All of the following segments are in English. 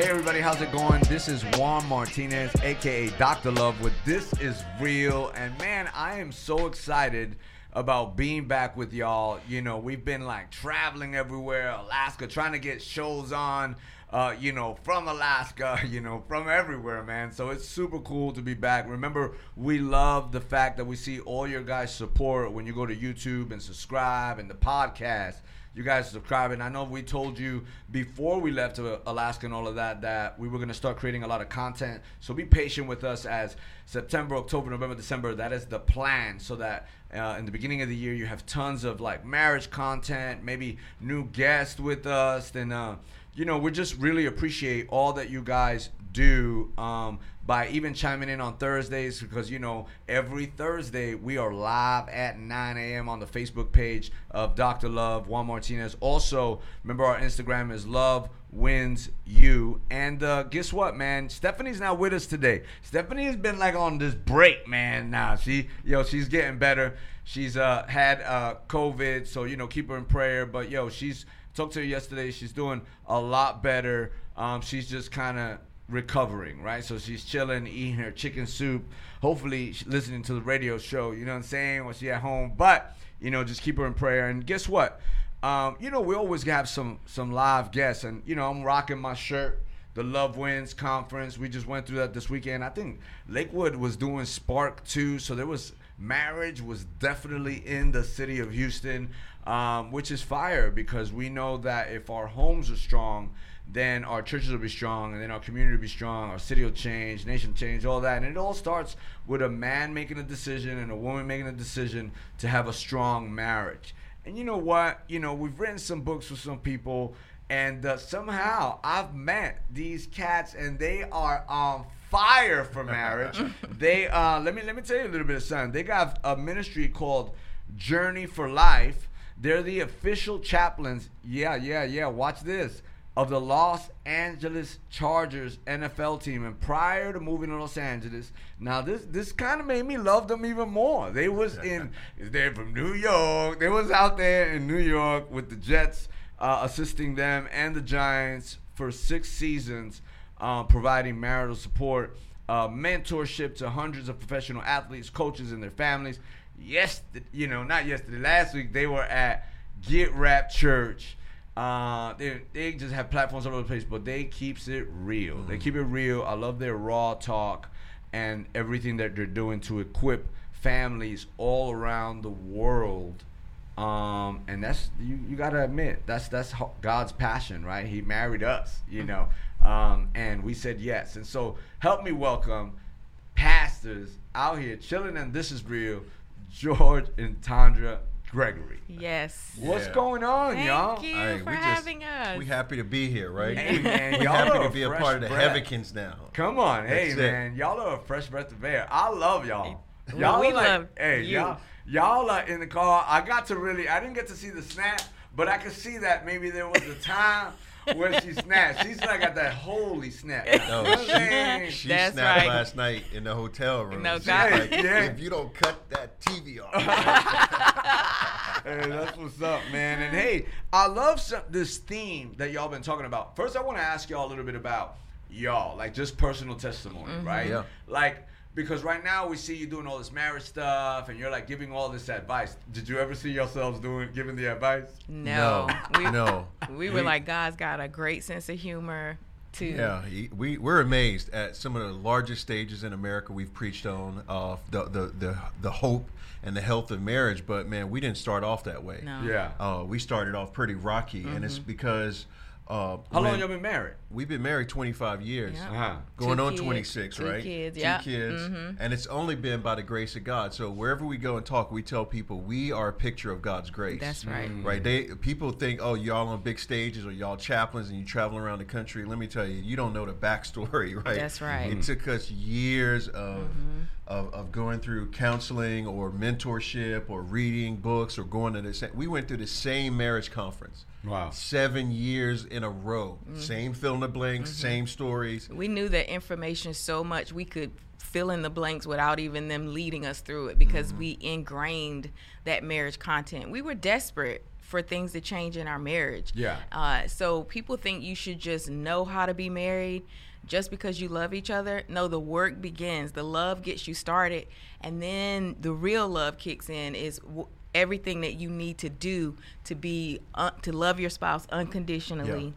Hey everybody, how's it going? This is Juan Martinez, aka Dr. Love with This Is Real, and man, I am so excited about being back with y'all. You know, we've been like traveling everywhere, Alaska, trying to get shows on, you know, from Alaska, you know, from everywhere, man. So it's super cool to be back. Remember, we love the fact that we see all your guys' support when you go to YouTube and subscribe and the podcast. You guys subscribe, and I know we told you before we left to Alaska and all of that that we were going to start creating a lot of content. So be patient with us as September, October, November, December. That is the plan, so that in the beginning of the year you have tons of like marriage content, maybe new guests with us, and you know, we just really appreciate all that you guys do by even chiming in on Thursdays, because you know every Thursday we are live at 9 a.m. on the Facebook page of Dr. Love, Juan Martinez. Also, remember our Instagram is Love Wins You. And guess what, man? Stephanie's not with us today. Stephanie has been like on this break, man. Now she's getting better. She's had COVID, so you know, keep her in prayer. But yo, she's talked to her yesterday. She's doing a lot better. She's just kind of recovering, right? So she's chilling, eating her chicken soup, hopefully listening to the radio show, you know what I'm saying, when she's at home. But, you know, just keep her in prayer. And guess what? You know, we always have some live guests. And, you know, I'm rocking my shirt, the Love Wins Conference. We just went through that this weekend. I think Lakewood was doing Spark too, so there was marriage was definitely in the city of Houston, which is fire, because we know that if our homes are strong, then our churches will be strong, and then our community will be strong, our city will change, nation change, all that. And it all starts with a man making a decision and a woman making a decision to have a strong marriage. And you know what? You know, we've written some books with some people, and somehow I've met these cats, and they are on fire for marriage. They let me tell you a little bit of something. They got a ministry called Journey for Life. They're the official chaplains. Yeah. Watch this. Of the Los Angeles Chargers NFL team, and prior to moving to Los Angeles, now this kind of made me love them even more. They're from New York. They was out there in New York with the Jets, assisting them and the Giants for 6 seasons, providing marital support, mentorship to hundreds of professional athletes, coaches, and their families. Last week they were at Get Wrapped Church. They just have platforms all over the place, but they keeps it real. Mm-hmm. They keep it real. I love their raw talk and everything that they're doing to equip families all around the world. And that's you gotta admit that's God's passion, right? He married us, you know, and we said yes. And so help me welcome pastors out here chilling, and This Is Real, George and Tondra Gregory. Yes. What's going on, y'all? Thank you for having us. We happy to be here, right? Hey, man. Y'all happy to be a part of the Heavikins now. Come on. That's man. Y'all are a fresh breath of air. I love y'all. Y'all we like, love hey, you. Y'all are in the car. I didn't get to see the snap, but I could see that maybe there was a time where she snapped. She's like at that holy snap. No, she snapped right. Last night in the hotel room. No, like, if you don't cut that TV off. Hey, that's what's up, man. And hey, I love this theme that y'all been talking about. First, I want to ask y'all a little bit about y'all, like just personal testimony, mm-hmm. right? Yeah. Like, because right now we see you doing all this marriage stuff, and you're like giving all this advice. Did you ever see yourselves giving the advice? No. We were like, God's got a great sense of humor too. Yeah, we're amazed at some of the largest stages in America we've preached on of the hope and the health of marriage. But man, we didn't start off that way. No. Yeah, we started off pretty rocky, mm-hmm. and it's because. How long y'all been married? We've been married 25 years. Yep. Uh-huh. Going on 26, right? 2 kids, yeah. 2 kids. Mm-hmm. And it's only been by the grace of God. So wherever we go and talk, we tell people we are a picture of God's grace. That's right. Mm-hmm. Right? People think, oh, y'all on big stages or y'all chaplains and you travel around the country. Let me tell you, you don't know the backstory, right? That's right. Mm-hmm. It took us years of... Mm-hmm. of going through counseling or mentorship or reading books or going to the same. We went through the same marriage conference. Wow. 7 years in a row. Mm-hmm. Same fill in the blanks, mm-hmm. same stories. We knew that information so much we could fill in the blanks without even them leading us through it, because mm-hmm. we ingrained that marriage content. We were desperate for things to change in our marriage. Yeah. So people think you should just know how to be married just because you love each other. No, the work begins. The love gets you started, and then the real love kicks in. Is everything that you need to do to be to love your spouse unconditionally. Yeah.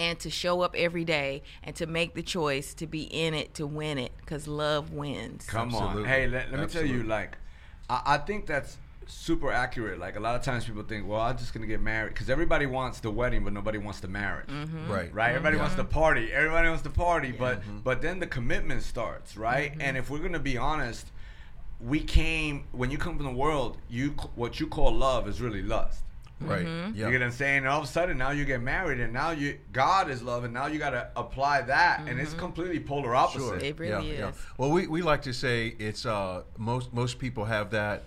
And to show up every day and to make the choice to be in it, to win it, because love wins. Come Absolutely. On. Hey, let me tell you, like, I think that's super accurate. Like, a lot of times people think, well, I'm just going to get married, because everybody wants the wedding, but nobody wants the marriage. Mm-hmm. Right. Right? Mm-hmm. Everybody wants the party. Everybody wants the party, yeah. but then the commitment starts, right? Mm-hmm. And if we're going to be honest, when you come from the world, what you call love is really lust. Right. Mm-hmm. Yep. You get what I'm saying? And all of a sudden now you get married, and now God is love, and now you got to apply that, mm-hmm. and it's completely polar opposite. Sure. It really is. Yeah. Well, we like to say it's most people have that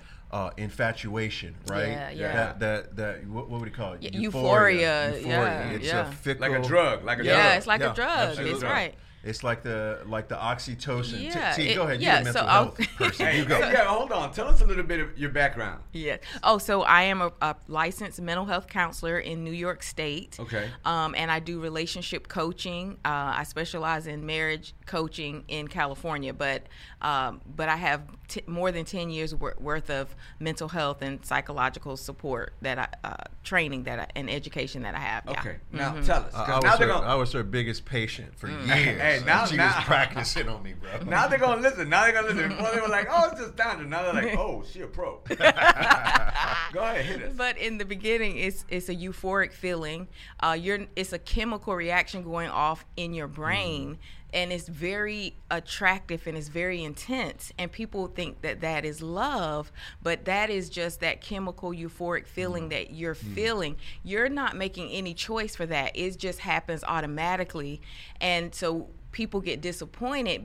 infatuation, right? Yeah, yeah. That what would you call it? Euphoria. Yeah, it's a fickle, like a drug, Yeah, it's like a drug. Absolutely. It's right. It's like the oxytocin. Yeah, go ahead. Yeah, you're a mental health person. Hey, you go. Yeah, hold on. Tell us a little bit of your background. Yeah. Oh, so I am a licensed mental health counselor in New York State. Okay. And I do relationship coaching. I specialize in marriage coaching in California, but I have more than 10 years worth of mental health and psychological support that training that and education that I have. Yeah. Okay. Now mm-hmm. tell us. I was her biggest patient for years. Hey, now she was practicing on me, bro. Now they're gonna listen. Before they were like, "Oh, it's just Tondra." Now they're like, "Oh, she a pro." Go ahead, hit us. But in the beginning, it's a euphoric feeling. It's a chemical reaction going off in your brain. Mm. And it's very attractive and it's very intense. And people think that is love, but that is just that chemical euphoric feeling that you're feeling. You're not making any choice for that. It just happens automatically. And so people get disappointed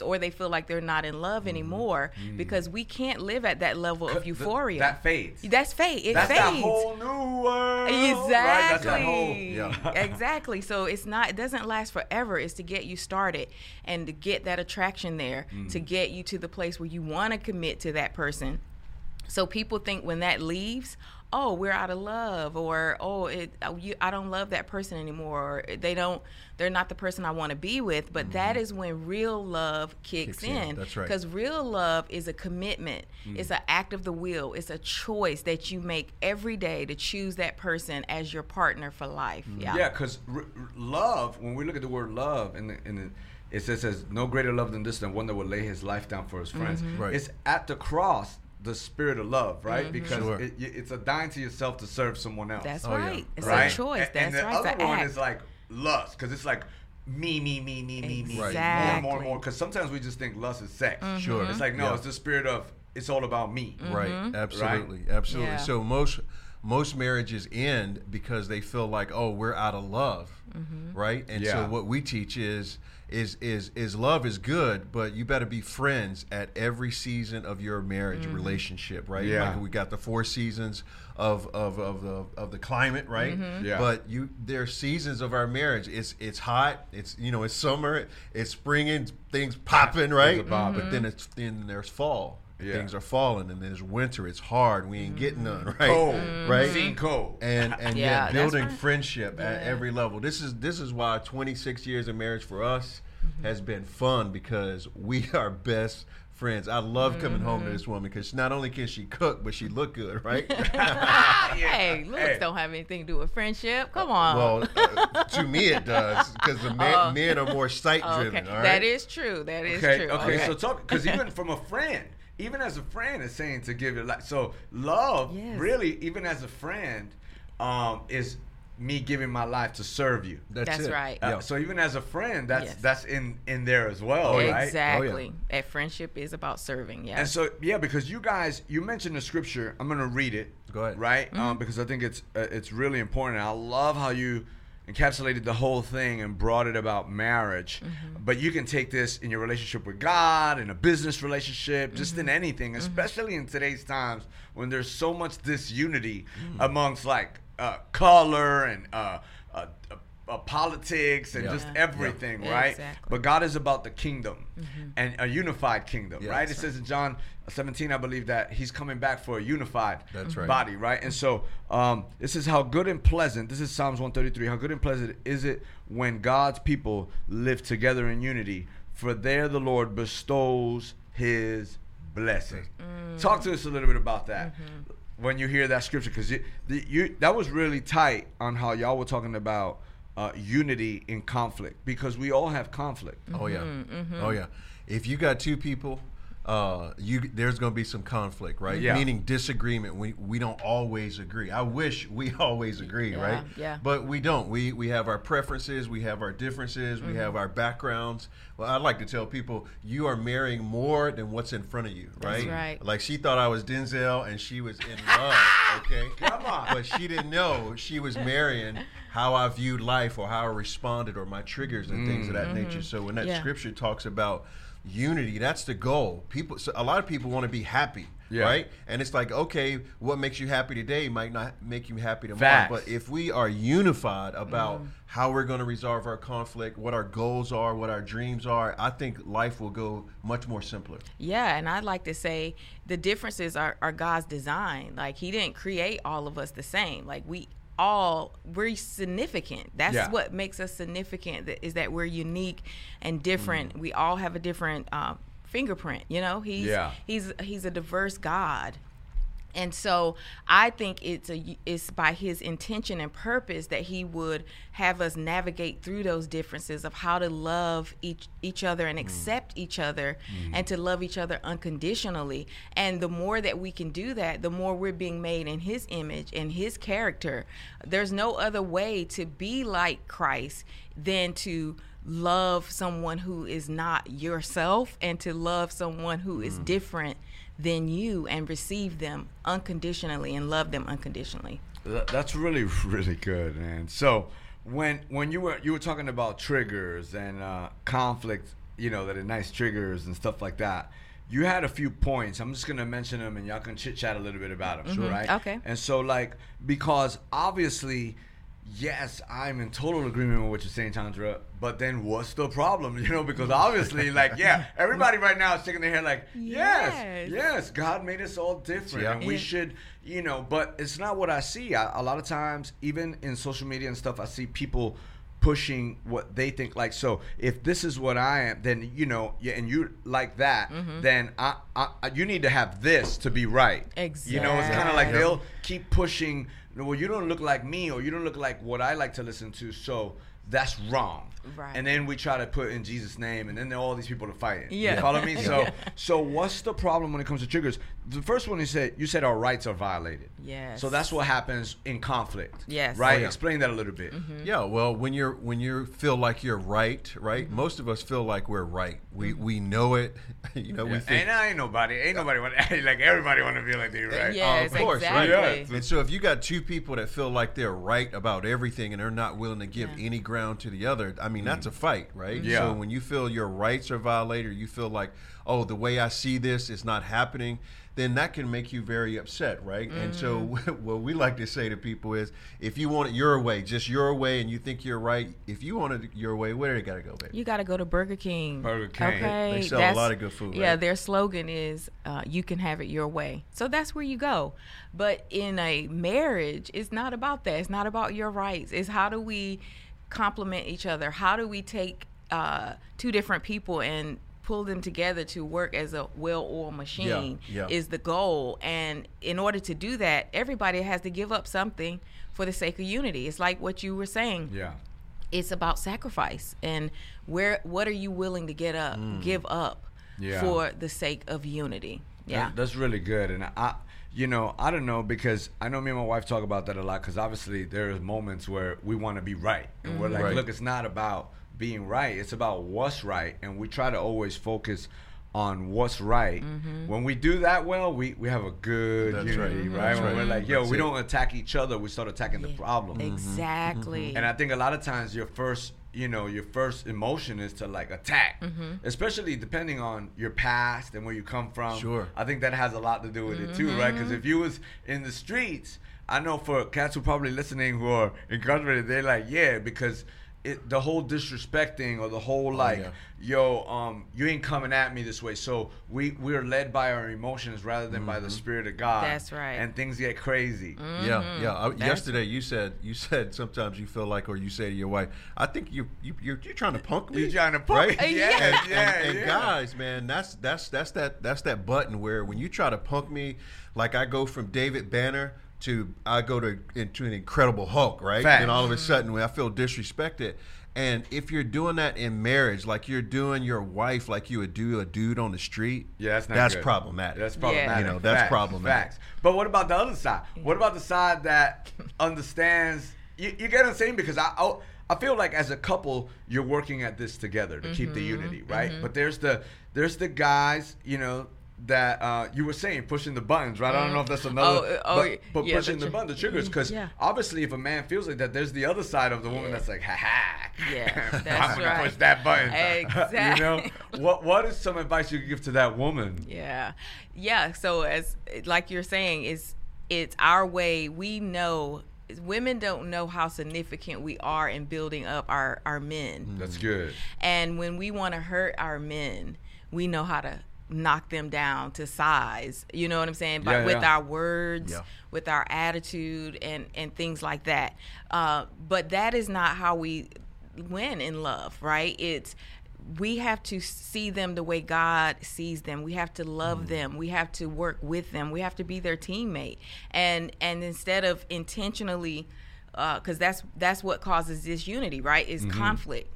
or they feel like they're not in love anymore because we can't live at that level of euphoria. That fades. That's fade. That's a whole new world. Exactly. Right? That's a whole, yeah. Exactly. So it doesn't last forever. It's to get you started and to get that attraction there, to get you to the place where you want to commit to that person. So people think when that leaves, oh, we're out of love, or I don't love that person anymore, or they're not the person I want to be with. But that is when real love kicks in. That's right. Because real love is a commitment. It's an act of the will. It's a choice that you make every day to choose that person as your partner for life. Yeah, because love, when we look at the word love it says no greater love than this, than one that will lay his life down for his friends. Mm-hmm. Right. It's at the cross, the spirit of love, right? Mm-hmm. Because sure. it's a dying to yourself to serve someone else. That's right. Yeah. It's right? a choice. And the other one is like lust, because it's like me, right. more. Because sometimes we just think lust is sex. Mm-hmm. Sure. It's like, no, it's the spirit of, it's all about me. Mm-hmm. Right. Absolutely. Right? Absolutely. Yeah. So most marriages end because they feel like, oh, we're out of love, right? And so what we teach is love is good, but you better be friends at every season of your marriage relationship, right? Yeah. Like we got the four seasons of the climate, right? Mm-hmm. Yeah. But there are seasons of our marriage. It's hot. It's it's summer. It's springing. Things popping, right? Mm-hmm. But then there's fall. Yeah. Things are falling, and then there's winter. It's hard. We ain't getting none, right? Cold, right? Seeing cold, and yet building friendship at every level. This is why 26 years of marriage for us has been fun, because we are best friends. I love coming home to this woman, because not only can she cook, but she look good, right? Hey, looks don't have anything to do with friendship. Come on. Well, to me it does, because the men are more sight-driven, all right? That is true. Okay, so talk, because even from a friend, even as a friend, is saying to give your life. So love, really, even as a friend, is me giving my life to serve you. That's right. So even as a friend, that's in there as well, right? Exactly. That friendship is about serving, And so, because you guys, you mentioned the scripture. I'm going to read it. Go ahead. Right? Because I think it's really important. I love how you encapsulated the whole thing and brought it about marriage. Mm-hmm. But you can take this in your relationship with God, in a business relationship, just in anything, especially in today's times when there's so much disunity amongst like color and politics and just everything, right? Exactly. But God is about the kingdom and a unified kingdom, right? It says in John 17, I believe, that he's coming back for a unified body, right? And so this is how good and pleasant, this is Psalms 133, how good and pleasant is it when God's people live together in unity, for there the Lord bestows his blessing. Talk to us a little bit about that when you hear that scripture, because that was really tight on how y'all were talking about unity in conflict, because we all have conflict. If you got two people, there's going to be some conflict, right? Meaning disagreement. We don't always agree. I wish we always agree, right? But we don't. We have our preferences. We have our differences. We have our backgrounds. Well, I like to tell people, you are marrying more than what's in front of you, right? That's right. Like, she thought I was Denzel and she was in love, okay? Come on. But she didn't know she was marrying how I viewed life or how I responded or my triggers and things of that nature. So when that scripture talks about unity, that's the goal. People, so a lot of people want to be happy, right? And it's like, okay, what makes you happy today might not make you happy tomorrow. Facts. But if we are unified about how we're going to resolve our conflict, what our goals are, what our dreams are, I think life will go much more simpler. Yeah, and I'd like to say the differences are God's design. Like, he didn't create all of us the same. Like, we're significant. That's what makes us significant, is that we're unique and different. We all have a different fingerprint, you know. He's a diverse God. And so I think it's by his intention and purpose that he would have us navigate through those differences of how to love each other and accept each other and to love each other unconditionally. And the more that we can do that, the more we're being made in his image and his character. There's no other way to be like Christ than to love someone who is not yourself and to love someone who is different than you and receive them unconditionally and love them unconditionally. That's really, really good, man. So when you were talking about triggers and conflict, you know, that are nice triggers and stuff like that, you had a few points. I'm just going to mention them and y'all can chit-chat a little bit about them, right? Okay. And so, like, because obviously, yes, I'm in total agreement with what you're saying, Tondra, but then what's the problem? You know, because obviously, like, everybody right now is shaking their head like, yes, God made us all different. Yeah. And we should, you know, but it's not what I see. A lot of times, even in social media and stuff, I see people pushing what they think. Like, so if this is what I am, then, you know, and you're like that, then you need to have this to be right. Exactly. You know, it's kind of like they'll keep pushing, well, you don't look like me, or you don't look like what I like to listen to, so that's wrong. Right. And then we try to put in Jesus' name, and then there are all these people to fight it. You follow me? So what's the problem when it comes to triggers? The first one you said our rights are violated. Yes. So that's what happens in conflict. Yes. Right? Oh, yeah. Explain that a little bit. Mm-hmm. Yeah, well, when you feel like you're right? Mm-hmm. Most of us feel like we're right. We know it. You know, we think, and I ain't nobody. Like, everybody want to feel like they're right. Yes, of course, exactly. Right? Yeah. And so if you got two people that feel like they're right about everything and they're not willing to give any ground to the other, I mean, that's a fight, right? Yeah. So when you feel your rights are violated, you feel like, oh, the way I see this is not happening, then that can make you very upset, right? Mm-hmm. And so what we like to say to people is, if you want it your way, just your way, and you think you're right, if you want it your way, where do you got to go, baby? You got to go to Burger King. Burger King. Okay. They sell a lot of good food, right? Yeah, their slogan is, you can have it your way. So that's where you go. But in a marriage, it's not about that. It's not about your rights. It's how do we complement each other? How do we take two different people and pull them together to work as a well-oiled machine is the goal. And in order to do that, everybody has to give up something for the sake of unity. It's like what you were saying. Yeah. It's about sacrifice and what are you willing to give up for the sake of unity. Yeah. That's really good. And I don't know, because I know me and my wife talk about that a lot, because obviously there's moments where we want to be right. And we're like, look, it's not about being right. It's about what's right. And we try to always focus on what's right. Mm-hmm. When we do that well, we have a good unity, right? When we're like, yo, we don't attack each other, we start attacking the problem. Exactly. Mm-hmm. And I think a lot of times your first, you know, your first emotion is to like attack, especially depending on your past and where you come from. Sure. I think that has a lot to do with it too, right? Because if you was in the streets, I know for cats who probably listening who are incarcerated, they're like, yeah, because the whole disrespecting or the whole like, yo, you ain't coming at me this way. So we're led by our emotions rather than by the Spirit of God. That's right. And things get crazy. Yeah. Yesterday you said sometimes you feel like, or you say to your wife, I think you're trying to punk me. You're trying to punk. Right? And guys, man, that's that button where when you try to punk me, like I go from David Banner into an Incredible Hulk, right? Fact. And all of a sudden, I feel disrespected. And if you're doing that in marriage, like you're doing your wife like you would do a dude on the street, that's problematic. That's problematic. Yeah. You know, that's problematic. Facts. But what about the other side? What about the side that understands? You get what I'm saying? Because I feel like as a couple, you're working at this together to keep the unity, right? But there's the guys, you know, that you were saying, pushing the buttons, right? I don't know if that's another, but pushing the button, the triggers, because obviously if a man feels like that, there's the other side of the woman that's like, that's I'm gonna push that button. Exactly. You know, what is some advice you could give to that woman? Yeah. So as like you're saying, it's our way. We know women don't know how significant we are in building up our men. That's good. And when we want to hurt our men, we know how to knock them down to size, you know what I'm saying? But with our words, with our attitude, and things like that. But that is not how we win in love, right? It's, we have to see them the way God sees them. We have to love them. We have to work with them. We have to be their teammate. And instead of intentionally, because that's what causes disunity, right? Is conflict.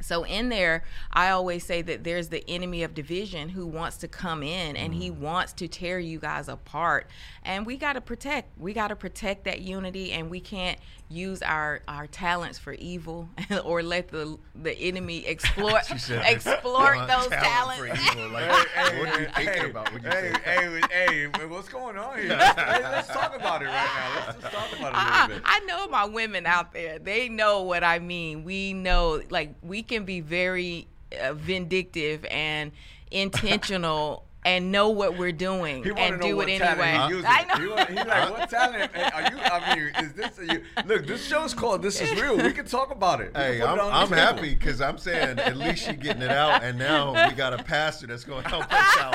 So in there, I always say that there's the enemy of division who wants to come in and he wants to tear you guys apart. And we got to protect. We got to protect that unity, and we can't use our talents for evil or let the enemy exploit those talents. For evil. Like, hey, what are you thinking about when you say that? Hey, what's going on here? Let's talk about it right now. Let's just talk about it a little bit. I know my women out there. They know what I mean. We know, like, we can be very vindictive and intentional and know what we're doing and do it anyway. I know. He's like, what talent are you? I mean, is this? Look, this show's called This Is Real. We can talk about it. Hey, I'm happy because I'm saying at least she's getting it out, and now we got a pastor that's going to help us out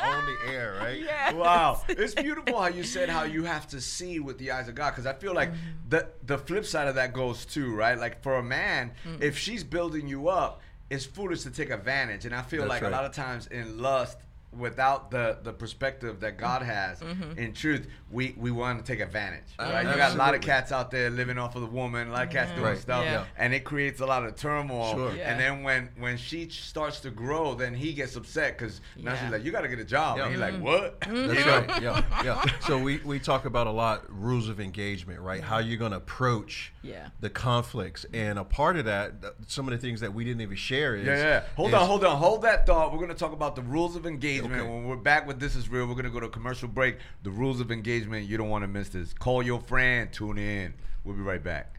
on the air, right? Yes. Wow. It's beautiful how you said how you have to see with the eyes of God, because I feel like the flip side of that goes too, right? Like for a man, if she's building you up, it's foolish to take advantage. And I feel like a lot of times in lust, without the perspective that God has in truth, we want to take advantage. Right? You got a lot of cats out there living off of the woman, a lot of cats doing stuff, and it creates a lot of turmoil. Sure. Yeah. And then when she starts to grow, then he gets upset because now she's like, you got to get a job. Yeah. And he's like, what? That's right. So we talk about a lot rules of engagement, right? How you're going to approach the conflicts. And a part of that, some of the things that we didn't even share is... Hold on. Hold that thought. We're going to talk about the rules of engagement. Okay. When we're back with This Is Real, we're going to go to a commercial break. The rules of engagement, you don't want to miss this. Call your friend, tune in. We'll be right back.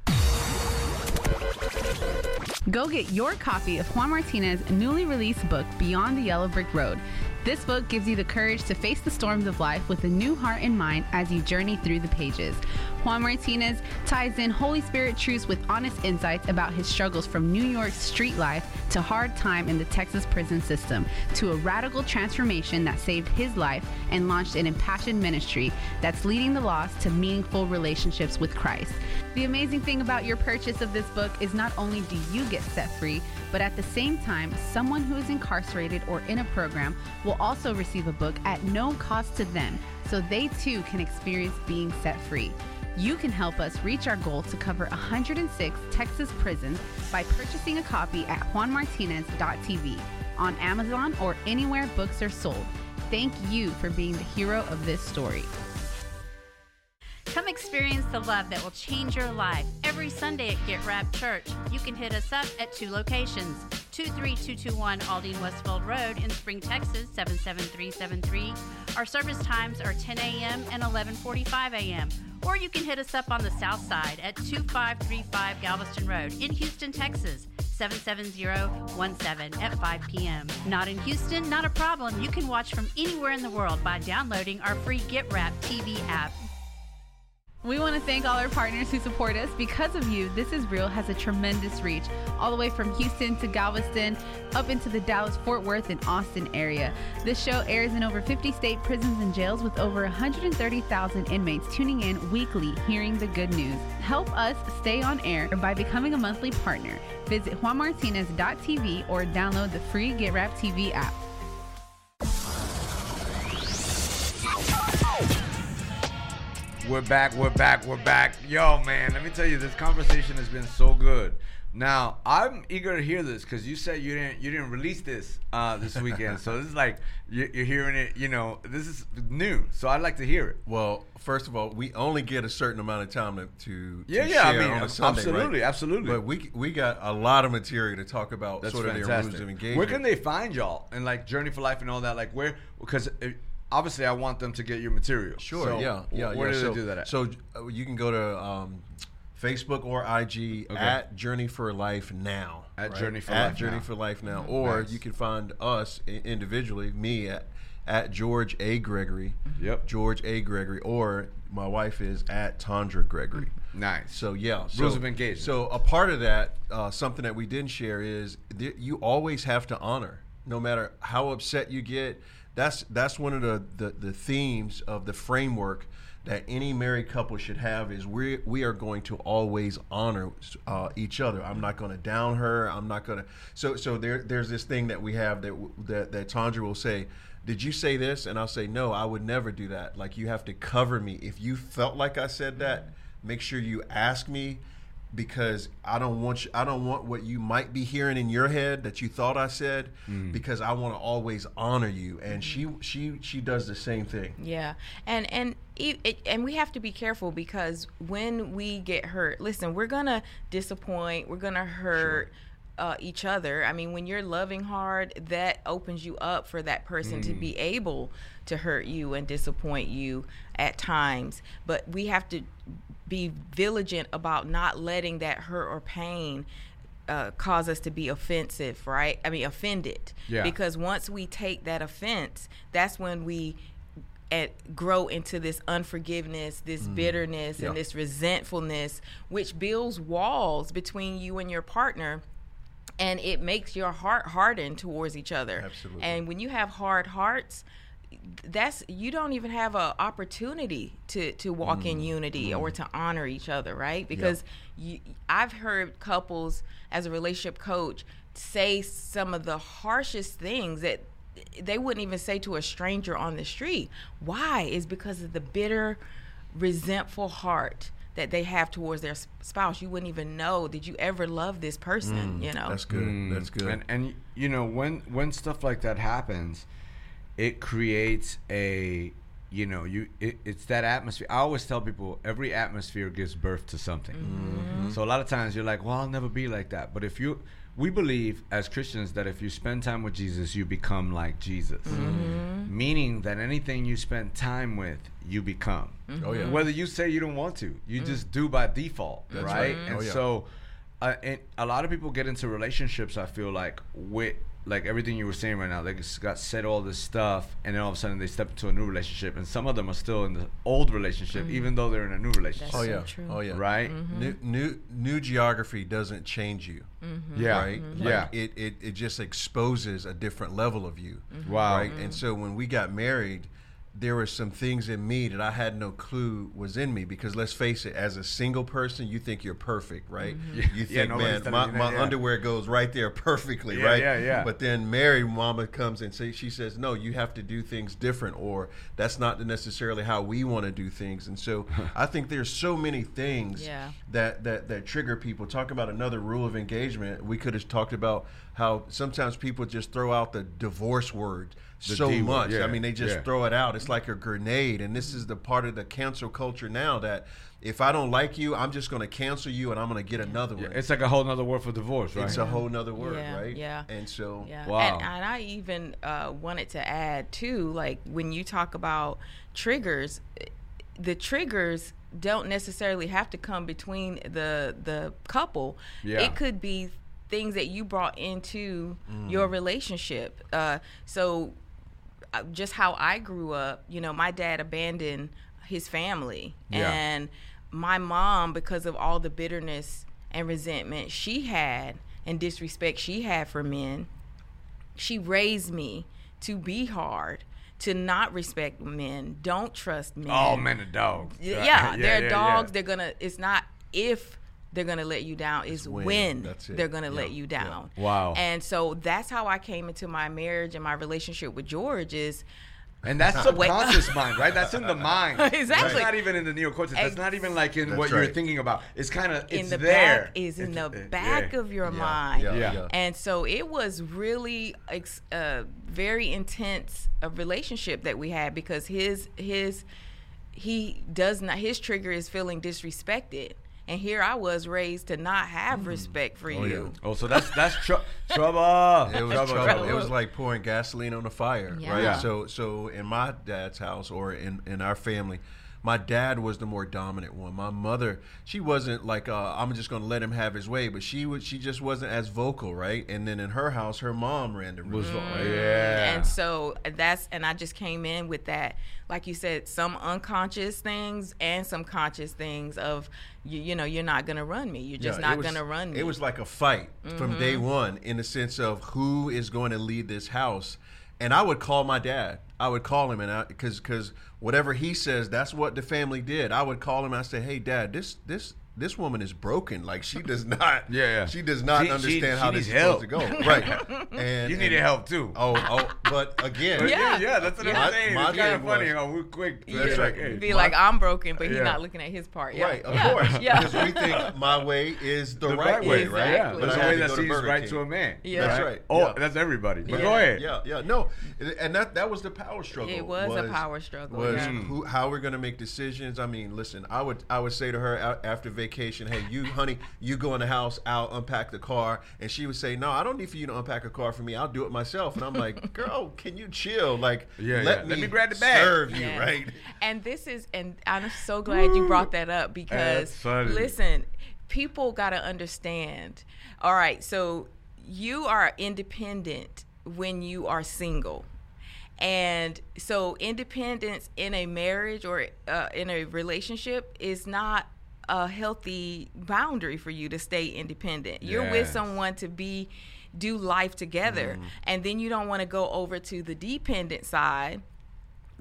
Go get your copy of Juan Martinez's newly released book, Beyond the Yellow Brick Road. This book gives you the courage to face the storms of life with a new heart and mind as you journey through the pages. Juan Martinez ties in Holy Spirit truths with honest insights about his struggles from New York's street life to hard time in the Texas prison system to a radical transformation that saved his life and launched an impassioned ministry that's leading the lost to meaningful relationships with Christ. The amazing thing about your purchase of this book is not only do you get set free, but at the same time, someone who is incarcerated or in a program will also receive a book at no cost to them, so they too can experience being set free. You can help us reach our goal to cover 106 Texas prisons by purchasing a copy at juanmartinez.tv, on Amazon, or anywhere books are sold. Thank you for being the hero of this story. Come experience the love that will change your life every Sunday at Get Wrapped Church. You can hit us up at 2 locations, 23221 Aldine Westfield Road in Spring, Texas, 77373. Our service times are 10 a.m. and 11:45 a.m. Or you can hit us up on the south side at 2535 Galveston Road in Houston, Texas, 77017 at 5 p.m. Not in Houston? Not a problem. You can watch from anywhere in the world by downloading our free Get Wrapped TV app. We want to thank all our partners who support us. Because of you, This Is Real has a tremendous reach, all the way from Houston to Galveston, up into the Dallas-Fort Worth and Austin area. This show airs in over 50 state prisons and jails with over 130,000 inmates tuning in weekly, hearing the good news. Help us stay on air by becoming a monthly partner. Visit JuanMartinez.tv or download the free Get Wrapped TV app. We're back. Yo, man, let me tell you, this conversation has been so good. Now, I'm eager to hear this because you said you didn't release this this weekend. So this is like, you're hearing it, you know, this is new. So I'd like to hear it. Well, first of all, we only get a certain amount of time to share on a Sunday, absolutely, right? Absolutely. But we got a lot of material to talk about. That's sort of fantastic. Their rules of engagement. Where can they find y'all? And like Journey for Life and all that, like where, because... obviously, I want them to get your material. Sure, so yeah. Where do they do that at? So you can go to Facebook or IG at Journey for Life Now. At Journey for Life Now. Or nice. You can find us individually, me at George A. Gregory. Yep. George A. Gregory. Or my wife is at Tondra Gregory. Nice. So, yeah. Rules of engagement. So a part of that, something that we didn't share is you always have to honor, no matter how upset you get. That's one of the themes of the framework that any married couple should have is we are going to always honor each other. I'm not going to down her. I'm not going to. So there's this thing that we have that Tondra will say, "Did you say this?" And I'll say, "No, I would never do that." Like, you have to cover me. If you felt like I said that, make sure you ask me, because I don't want what you might be hearing in your head that you thought I said, because I want to always honor you. And she does the same thing. Yeah. And we have to be careful, because when we get hurt, listen, we're going to disappoint, we're going to hurt. Sure. Each other. I mean, when you're loving hard, that opens you up for that person to be able to hurt you and disappoint you at times. But we have to be vigilant about not letting that hurt or pain cause us to be offensive, right? I mean, offended. Yeah. Because once we take that offense, that's when we grow into this unforgiveness, this bitterness, and this resentfulness, which builds walls between you and your partner. And it makes your heart harden towards each other. Absolutely. And when you have hard hearts, you don't even have an opportunity to walk in unity or to honor each other, right? Because I've heard couples, as a relationship coach, say some of the harshest things that they wouldn't even say to a stranger on the street. Why? It's because of the bitter, resentful heart that they have towards their spouse. You wouldn't even know, did you ever love this person? You know, that's good. That's good. And you know, when stuff like that happens, it creates it's that atmosphere. I always tell people, every atmosphere gives birth to something. So a lot of times you're like, well, I'll never be like that. But we believe as Christians that if you spend time with Jesus, you become like Jesus. Meaning that anything you spend time with, you become. Oh, yeah. Whether you say you don't want to, you just do by default. That's right? And so and a lot of people get into relationships, I feel like, with like everything you were saying right now. They got said all this stuff, and then all of a sudden they step into a new relationship. And some of them are still in the old relationship, even though they're in a new relationship. That's true. Oh, yeah. Right? New geography doesn't change you. Yeah. Right? Like it just exposes a different level of you. Wow. Right? And so when we got married, there were some things in me that I had no clue was in me, because let's face it, as a single person, you think you're perfect, right? You think, man, my underwear goes right there perfectly, right? Yeah. But then married mama comes and she says, no, you have to do things different, or that's not necessarily how we want to do things. And so I think there's so many things that trigger people. Talk about another rule of engagement. We could have talked about how sometimes people just throw out the divorce word. so much. Yeah, I mean, they just throw it out. It's like a grenade. And this is the part of the cancel culture now that if I don't like you, I'm just going to cancel you and I'm going to get another one. It's like a whole nother word for divorce, right? It's a whole nother word, right? Yeah. And so, wow. And I even wanted to add, too, like when you talk about triggers, the triggers don't necessarily have to come between the couple. Yeah. It could be things that you brought into your relationship. So just how I grew up, you know, my dad abandoned his family. Yeah. And my mom, because of all the bitterness and resentment she had and disrespect she had for men, she raised me to be hard, to not respect men, don't trust men. All men are dogs. Yeah, they're dogs. They're going to, it's not if they're going to let you down, it's when they're going to let you down. Yeah. Wow. And so that's how I came into my marriage and my relationship with George is, and that's subconscious mind, right? That's in the mind. Exactly. It's not even in the neocortex. That's not even like in what you're thinking about. It's kind of, it's there. It's in the back of your mind. Yeah. And so it was really a very intense relationship that we had because his trigger is feeling disrespected. And here I was raised to not have respect for you. Yeah. Oh, so that's trouble. It was trouble. It was like pouring gasoline on the fire, right? Yeah. So in my dad's house or in our family, my dad was the more dominant one. My mother, she wasn't like I'm just going to let him have his way, but she just wasn't as vocal, right? And then in her house, her mom ran the room. Yeah. And so and I just came in with that, like you said, some unconscious things and some conscious things of you know you're not going to run me. You're just not going to run me. It was like a fight from day one in the sense of who is going to lead this house. And I would call my dad. I would call him, and because whatever he says, that's what the family did. I would call him. I say, "Hey, Dad, this woman is broken. Like she does not, she does not understand how this is supposed to go. Right? And you needed help too. Oh, but again, that's what I'm saying. It's kind of funny how we're quick. That's right. Hey, be like, I'm broken, but he's not looking at his part. Yeah. Right, of course. Yeah, because we think my way is the right way, right? Yeah, but it's the way that seems right to a man. Yeah, that's right. Oh, that's everybody. But go ahead. Yeah. No, and that was the power struggle. It was a power struggle. Was how we're going to make decisions. I mean, listen, I would say to her after vacation, hey, you, honey, you go in the house, I'll unpack the car. And she would say, no, I don't need for you to unpack a car for me. I'll do it myself. And I'm like, girl, can you chill? Like, let me grab the bag. Serve you, right? And I'm so glad you brought that up because, listen, people got to understand. All right, so you are independent when you are single. And so independence in a marriage or in a relationship is not a healthy boundary for you to stay independent. You're with someone to do life together, and then you don't want to go over to the dependent side.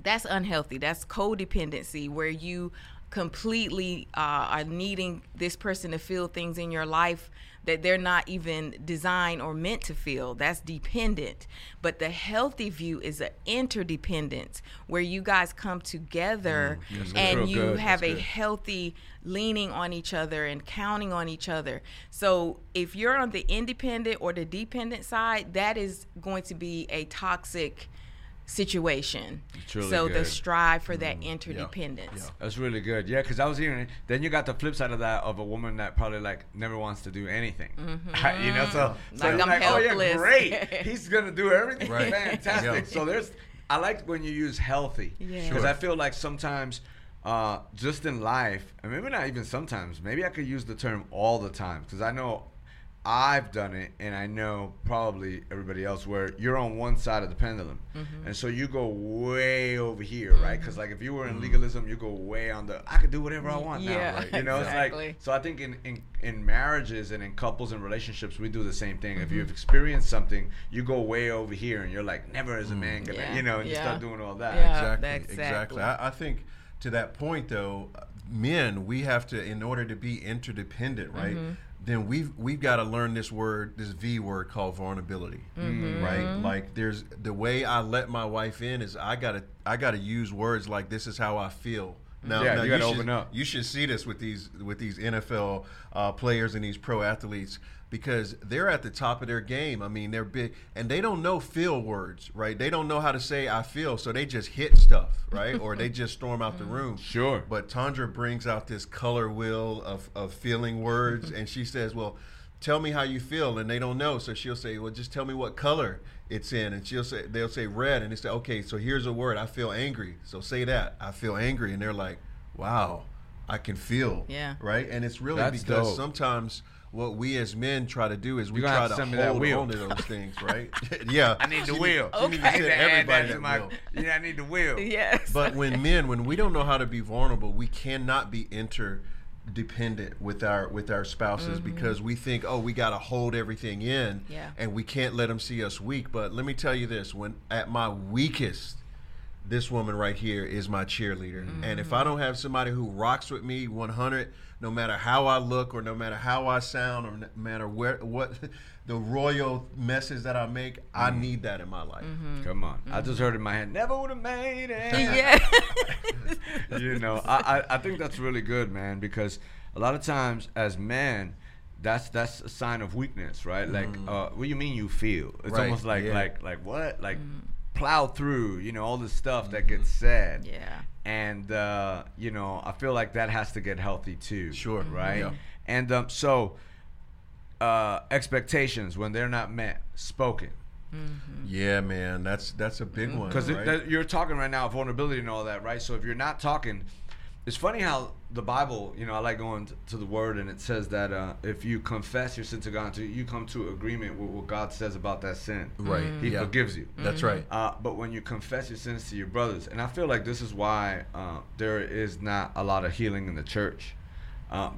That's unhealthy. That's codependency, where you completely are needing this person to feel things in your life that they're not even designed or meant to feel. That's dependent. But the healthy view is an interdependence where you guys come together and you have a healthy leaning on each other and counting on each other. So if you're on the independent or the dependent side, that is going to be a toxic situation. Really so good. The strive for that interdependence. Yeah. That's really good. Yeah, because I was hearing it. Then you got the flip side of that of a woman that probably like never wants to do anything. Mm-hmm. You know, so I'm like, helpless. Oh yeah, great. He's gonna do everything. Right. Fantastic. So I like when you use healthy because I feel like sometimes just in life, and maybe not even sometimes. Maybe I could use the term all the time because I know I've done it, and I know probably everybody else, where you're on one side of the pendulum. Mm-hmm. And so you go way over here, right? Because, like, if you were in legalism, you go way on the, I can do whatever I want now, right? You know, exactly. It's like, so I think in marriages and in couples and relationships, we do the same thing. Mm-hmm. If you've experienced something, you go way over here, and you're like, never is a man gonna, you know, and you start doing all that. Yeah, exactly. I think to that point, though, men, we have to, in order to be interdependent, right? Mm-hmm. Then we've got to learn this word, this V word called vulnerability, right? Like there's the way I let my wife in is I gotta use words like this is how I feel. Now you gotta open up. You should see this with these NFL players and these pro athletes. because they're at the top of their game. I mean, they're big, and they don't know feel words, right? They don't know how to say I feel, so they just hit stuff, right? Or they just storm out the room. Sure. But Tondra brings out this color wheel of feeling words, and she says, well, tell me how you feel, and they don't know. So she'll say, well, just tell me what color it's in. And they'll say red, and they say, okay, so here's a word, I feel angry. So say that, I feel angry. And they're like, wow, I can feel. Yeah. Right? And it's really because sometimes what we as men try to do is we try to hold on to those things, right? Yeah. I need the wheel. I need the wheel. Yes. But when we don't know how to be vulnerable, we cannot be interdependent with our spouses, mm-hmm. because we think, oh, we got to hold everything in, and we can't let them see us weak. But let me tell you this, when at my weakest, this woman right here is my cheerleader. Mm-hmm. And if I don't have somebody who rocks with me 100, no matter how I look or no matter how I sound or no matter what the royal messes that I make, mm-hmm. I need that in my life. Mm-hmm. Come on. Mm-hmm. I just heard in my head, never would have made it. Yeah. You know, I think that's really good, man, because a lot of times as men, that's a sign of weakness, right? Mm-hmm. Like, what do you mean you feel? It's right. Almost like what? Like, mm-hmm. plow through, you know, all the stuff that gets said. Yeah. And, you know, I feel like that has to get healthy too. Sure. Right? Yeah. And expectations when they're not met, spoken. Mm-hmm. Yeah, man, that's a big mm-hmm. one. Because right? You're talking right now, vulnerability and all that, right? So if you're not talking, it's funny how the Bible, you know, I like going to the Word, and it says that if you confess your sin to God, you come to agreement with what God says about that sin. Right. Mm-hmm. He forgives you. Mm-hmm. That's right. But when you confess your sins to your brothers, and I feel like this is why there is not a lot of healing in the church,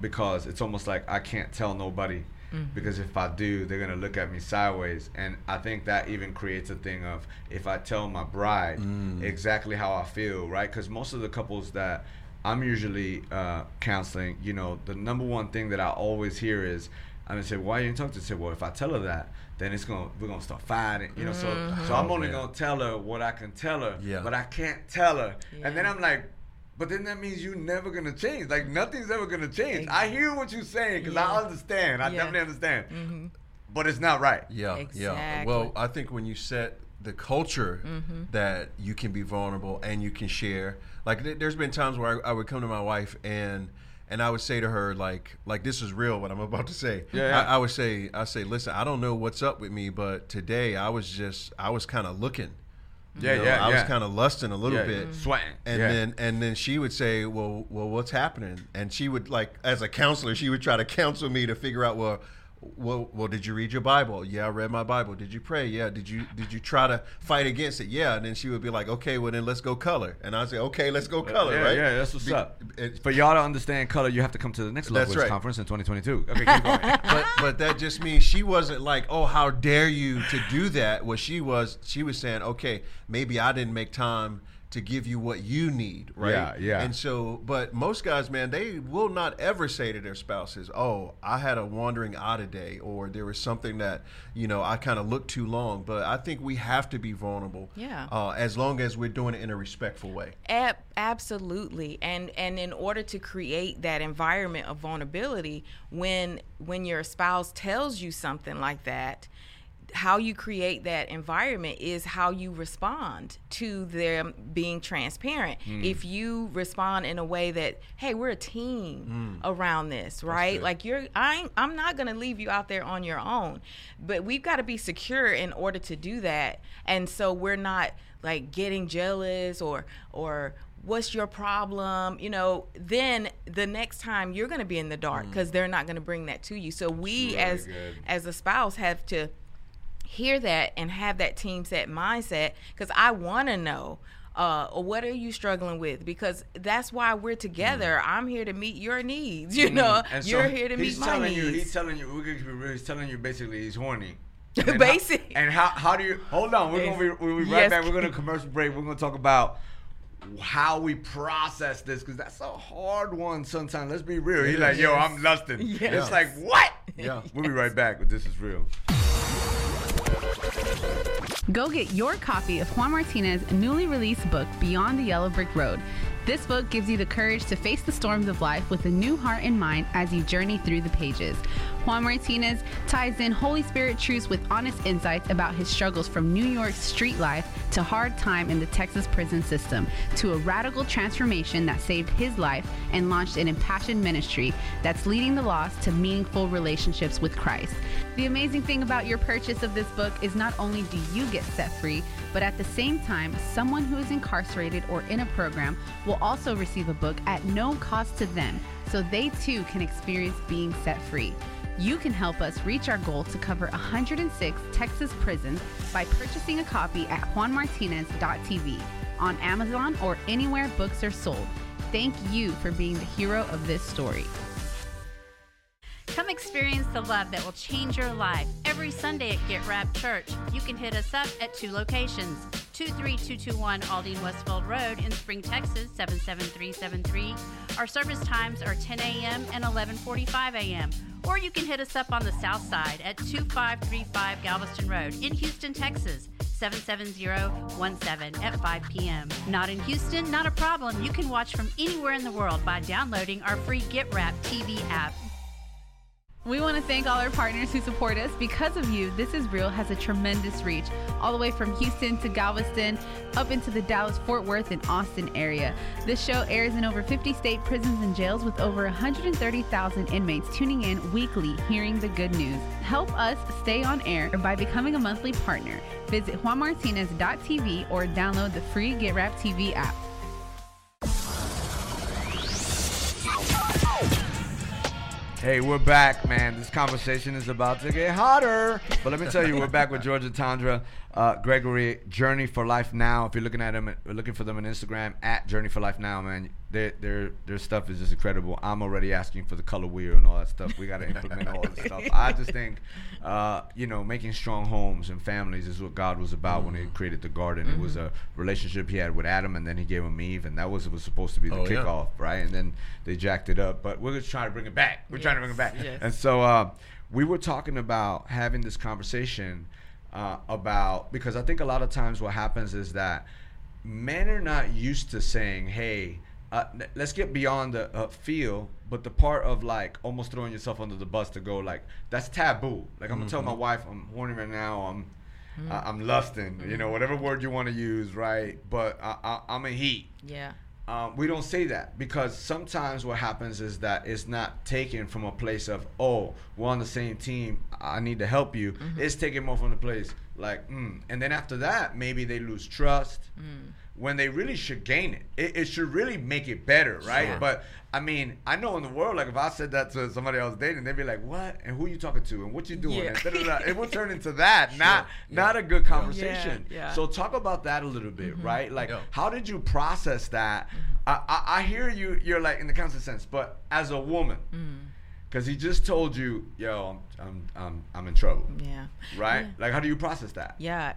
because it's almost like I can't tell nobody, mm-hmm. because if I do, they're going to look at me sideways. And I think that even creates a thing of if I tell my bride exactly how I feel, right? Because most of the couples that I'm usually counseling, you know, the number one thing that I always hear is, I'm gonna say, why you didn't talk to her? Say, well, if I tell her that, then we're gonna start fighting, you know. Mm-hmm. So I'm only gonna tell her what I can tell her, but I can't tell her. Yeah. And then I'm like, but then that means you're never gonna change. Like nothing's ever gonna change. Exactly. I hear what you're saying because I understand. I definitely understand, mm-hmm. but it's not right. Yeah, exactly. Yeah. Well, I think when you set the culture mm-hmm. that you can be vulnerable and you can share. Like there's been times where I would come to my wife and I would say to her like this is real what I'm about to say. Yeah. I would say listen, I don't know what's up with me, but today I was kind of looking. Yeah, you know, I was kind of lusting a little bit, mm-hmm. sweating, and then she would say, well, what's happening? And she would like as a counselor, she would try to counsel me to figure out well, did you read your Bible? Yeah, I read my Bible. Did you pray? Yeah. Did you try to fight against it? Yeah. And then she would be like, okay, well then let's go color. And I'd say, okay, let's go color, right? Yeah, that's what's up. For y'all to understand color, you have to come to the next Love Wins Conference in 2022. Okay, keep going. but that just means she wasn't like, oh, how dare you to do that? Well, she was saying, okay, maybe I didn't make time to give you what you need, right? Yeah, yeah. And so, but most guys, man, they will not ever say to their spouses, oh, I had a wandering eye today, or there was something that, you know, I kind of looked too long. But I think we have to be vulnerable, as long as we're doing it in a respectful way. Absolutely. And in order to create that environment of vulnerability, when your spouse tells you something like that, how you create that environment is how you respond to them being transparent. Mm. If you respond in a way that, hey, we're a team around this, right? Like I'm not going to leave you out there on your own, but we've got to be secure in order to do that. And so we're not like getting jealous or what's your problem? You know, then the next time you're going to be in the dark because they're not going to bring that to you. So we really as a spouse have to hear that and have that team set mindset, because I want to know what are you struggling with, because that's why we're together. I'm here to meet your needs, you know, and you're here to meet my needs. He's telling you basically he's horny. Basically. And how do you hold on? We'll be right back. We're going to commercial break. We're going to talk about how we process this, because that's a hard one sometimes. Let's be real. He's like, yo, I'm lusting. Yes. It's like, what? Yeah. We'll be right back. But this is real. Go get your copy of Juan Martinez's newly released book, Beyond the Yellow Brick Road. This book gives you the courage to face the storms of life with a new heart and mind as you journey through the pages. Juan Martinez ties in Holy Spirit truths with honest insights about his struggles from New York's street life to hard time in the Texas prison system to a radical transformation that saved his life and launched an impassioned ministry that's leading the lost to meaningful relationships with Christ. The amazing thing about your purchase of this book is not only do you get set free, but at the same time, someone who is incarcerated or in a program will also receive a book at no cost to them, so they too can experience being set free. You can help us reach our goal to cover 106 Texas prisons by purchasing a copy at juanmartinez.tv, on Amazon, or anywhere books are sold. Thank you for being the hero of this story. Come experience the love that will change your life every Sunday at Get Wrapped Church. You can hit us up at two locations, 23221 Aldine Westfield Road in Spring, Texas, 77373. Our service times are 10 a.m. and 11:45 a.m. Or you can hit us up on the south side at 2535 Galveston Road in Houston, Texas, 77017 at 5 p.m. Not in Houston? Not a problem. You can watch from anywhere in the world by downloading our free Get Wrapped TV app. We want to thank all our partners who support us. Because of you, This Is Real has a tremendous reach, all the way from Houston to Galveston, up into the Dallas-Fort Worth and Austin area. This show airs in over 50 state prisons and jails with over 130,000 inmates tuning in weekly, hearing the good news. Help us stay on air by becoming a monthly partner. Visit juanmartinez.tv or download the free Get Wrapped TV app. Hey, we're back, man. This conversation is about to get hotter. But let me tell you, we're back with George and Tondra Gregory, Journey for Life Now. If you're looking at them, looking for them on Instagram, at Journey for Life Now, man. Their stuff is just incredible. I'm already asking for the color wheel and all that stuff. We got to implement all this stuff. I just think, making strong homes and families is what God was about when he created the garden. Mm-hmm. It was a relationship he had with Adam, and then he gave him Eve, and that was supposed to be the kickoff, right? And then they jacked it up. But we're just trying to bring it back. We're trying to bring it back. Yes. And so we were talking about having this conversation about, because I think a lot of times what happens is that men are not used to saying, hey, let's get beyond the feel, but the part of like almost throwing yourself under the bus to go like, that's taboo. Like I'm gonna tell my wife I'm horny right now, I'm lusting, whatever word you want to use, right? But I'm in heat. Yeah. We don't say that because sometimes what happens is that it's not taken from a place of, oh, we're on the same team, I need to help you. Mm-hmm. It's taken more from the place like, and then after that, maybe they lose trust. Mm. When they really should gain it. It should really make it better, right? Sure. But, I mean, I know in the world, like, if I said that to somebody I was dating, they'd be like, what? And who you talking to? And what you doing? Yeah. And it will turn into that, not a good conversation. Yeah. Yeah. So talk about that a little bit, right? Like, how did you process that? Mm-hmm. I hear you, you're like, in the constant sense, but as a woman, because he just told you, yo, I'm in trouble. Yeah. Right? Yeah. Like, how do you process that? Yeah.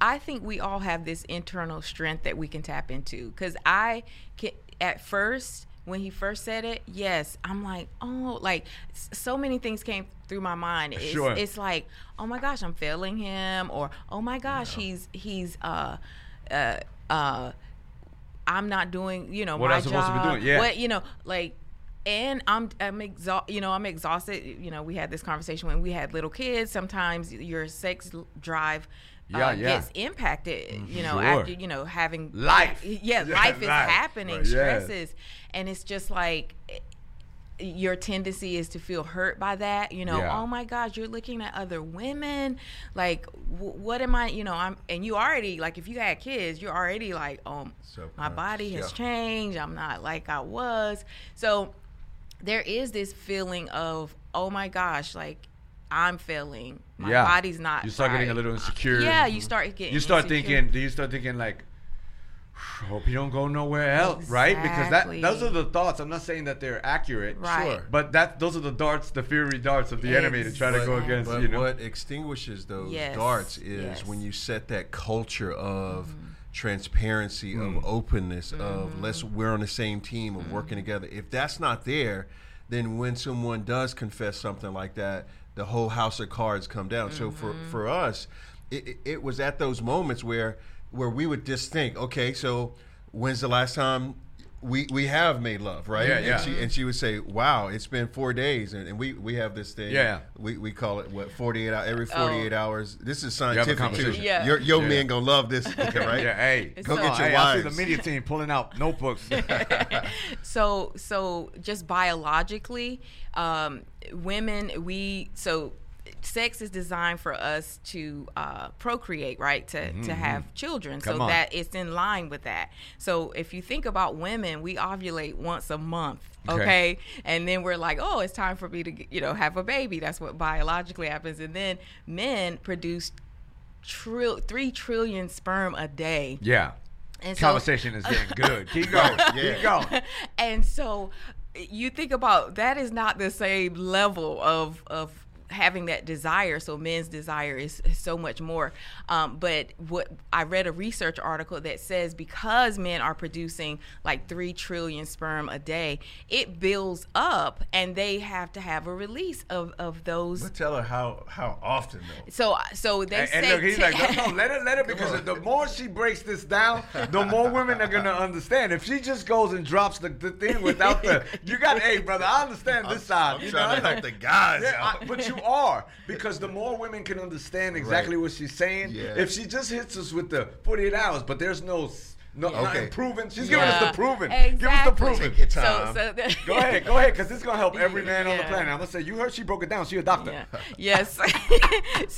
I think we all have this internal strength that we can tap into. Because I can, at first, when he first said it, yes, I'm like, oh, like so many things came through my mind. It's, it's like, oh my gosh, I'm failing him, or oh my gosh, he's I'm not doing, what my job. What I'm supposed to be doing? Yeah. What, like. And I'm exhausted. We had this conversation when we had little kids. Sometimes your sex drive gets impacted, after, having life. Life is happening, right, stresses. Yeah. And it's just like your tendency is to feel hurt by that. Oh my God, you're looking at other women. Like, what am I, and you already, like, if you had kids, you're already like, my body has changed. I'm not like I was. So, there is this feeling of, oh my gosh, like I'm failing. My body's not. You start getting a little insecure. Yeah, you start getting. You start insecure. Thinking. Do you start thinking like, hope you don't go nowhere else, right? Because those are the thoughts. I'm not saying that they're accurate, but those are the darts, the fiery darts of the enemy to try to go against. But what extinguishes those darts is when you set that culture of. Mm-hmm. Transparency, of openness, of we're on the same team, of working together. If that's not there, then when someone does confess something like that, the whole house of cards come down. So for us, it was at those moments where we would just think, okay, so when's the last time we have made love, right? Yeah, yeah. And she would say, "Wow, it's been 4 days," and we have this thing. Yeah, we call it what 48 hours. Every 48 hours, this is scientific. Yeah. Your men gonna love this, right? Yeah, hey, go get your wives. I see the media team pulling out notebooks. So just biologically, women, sex is designed for us to procreate, right? To have children, so that it's in line with that. So if you think about women, we ovulate once a month, okay? And then we're like, oh, it's time for me to, have a baby. That's what biologically happens. And then men produce 3 trillion sperm a day. Yeah. And conversation is getting good. Keep going. Yeah. Keep going. And so you think about that is not the same level of having that desire. So men's desire is so much more. But what I read a research article that says because men are producing like 3 trillion sperm a day, it builds up and they have to have a release of those. But tell her how often though. So they say. And look, he's like, no, let her because the more she breaks this down, the more women are going to understand. If she just goes and drops the thing without the, hey brother, I understand this side. I'm trying to help the guys out. But you are, because the more women can understand exactly what she's saying. Yeah. If she just hits us with the 48 hours, but there's not improving. She's giving us the proving. Exactly. Give us the proving. Take your time. Go ahead, because it's going to help every man on the planet. I'm going to say, you heard she broke it down. She a doctor. Yeah. Yes.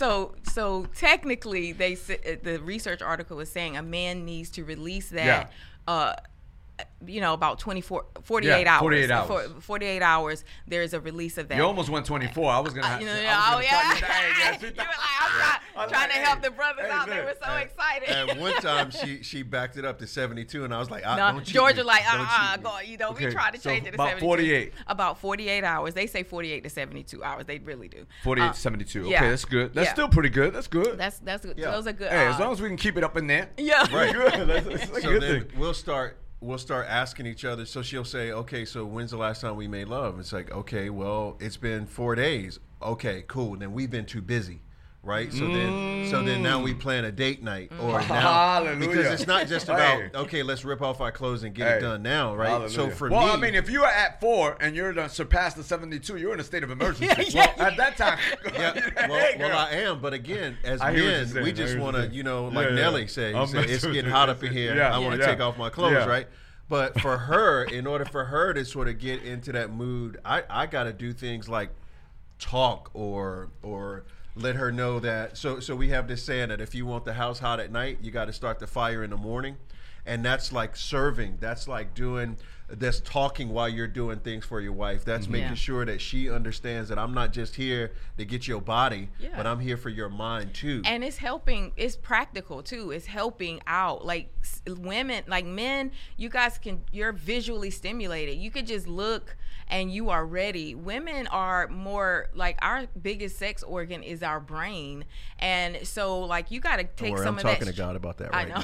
So technically, the research article was saying a man needs to release that about 48 hours, there is a release of that. You almost went 24. I was going to have to. You were like, I'm trying to help the brothers out. Man. They were so excited. At one time, she backed it up to 72, and I was like, don't cheat. Georgia like, we tried to change it to about 72. About 48 hours. They say 48 to 72 hours. They really do. 48 to 72. Okay, that's good. That's still pretty good. That's good. That's good. Yeah. Those are good. Hey, as long as we can keep it up in there. Yeah. Right. Good. That's a good thing. We'll start asking each other. So she'll say, okay, so when's the last time we made love? It's like, okay, well, it's been 4 days. Okay, cool. Then we've been too busy, right? So then now we plan a date night. Or now, because it's not just about, okay, let's rip off our clothes and get it done now, right? Hallelujah. So for me. Well, I mean, if you are at 4 and you're to surpass the 72, you're in a state of emergency. Well, at that time. I am. But again, as men, we just want to, Nelly says, it's getting hot up in here. Yeah, I want to take off my clothes, right? But for her, in order for her to sort of get into that mood, I got to do things like talk or let her know that. So we have this saying that if you want the house hot at night, you got to start the fire in the morning. And that's like serving. That's like that's talking while you're doing things for your wife. That's making sure that she understands that I'm not just here to get your body, but I'm here for your mind too. And it's helping. It's practical too. It's helping out. Like women, like men, you're visually stimulated. You could just look and you are ready. Women are more like our biggest sex organ is our brain. And so like you got to take some of that. I'm talking to God about that right now.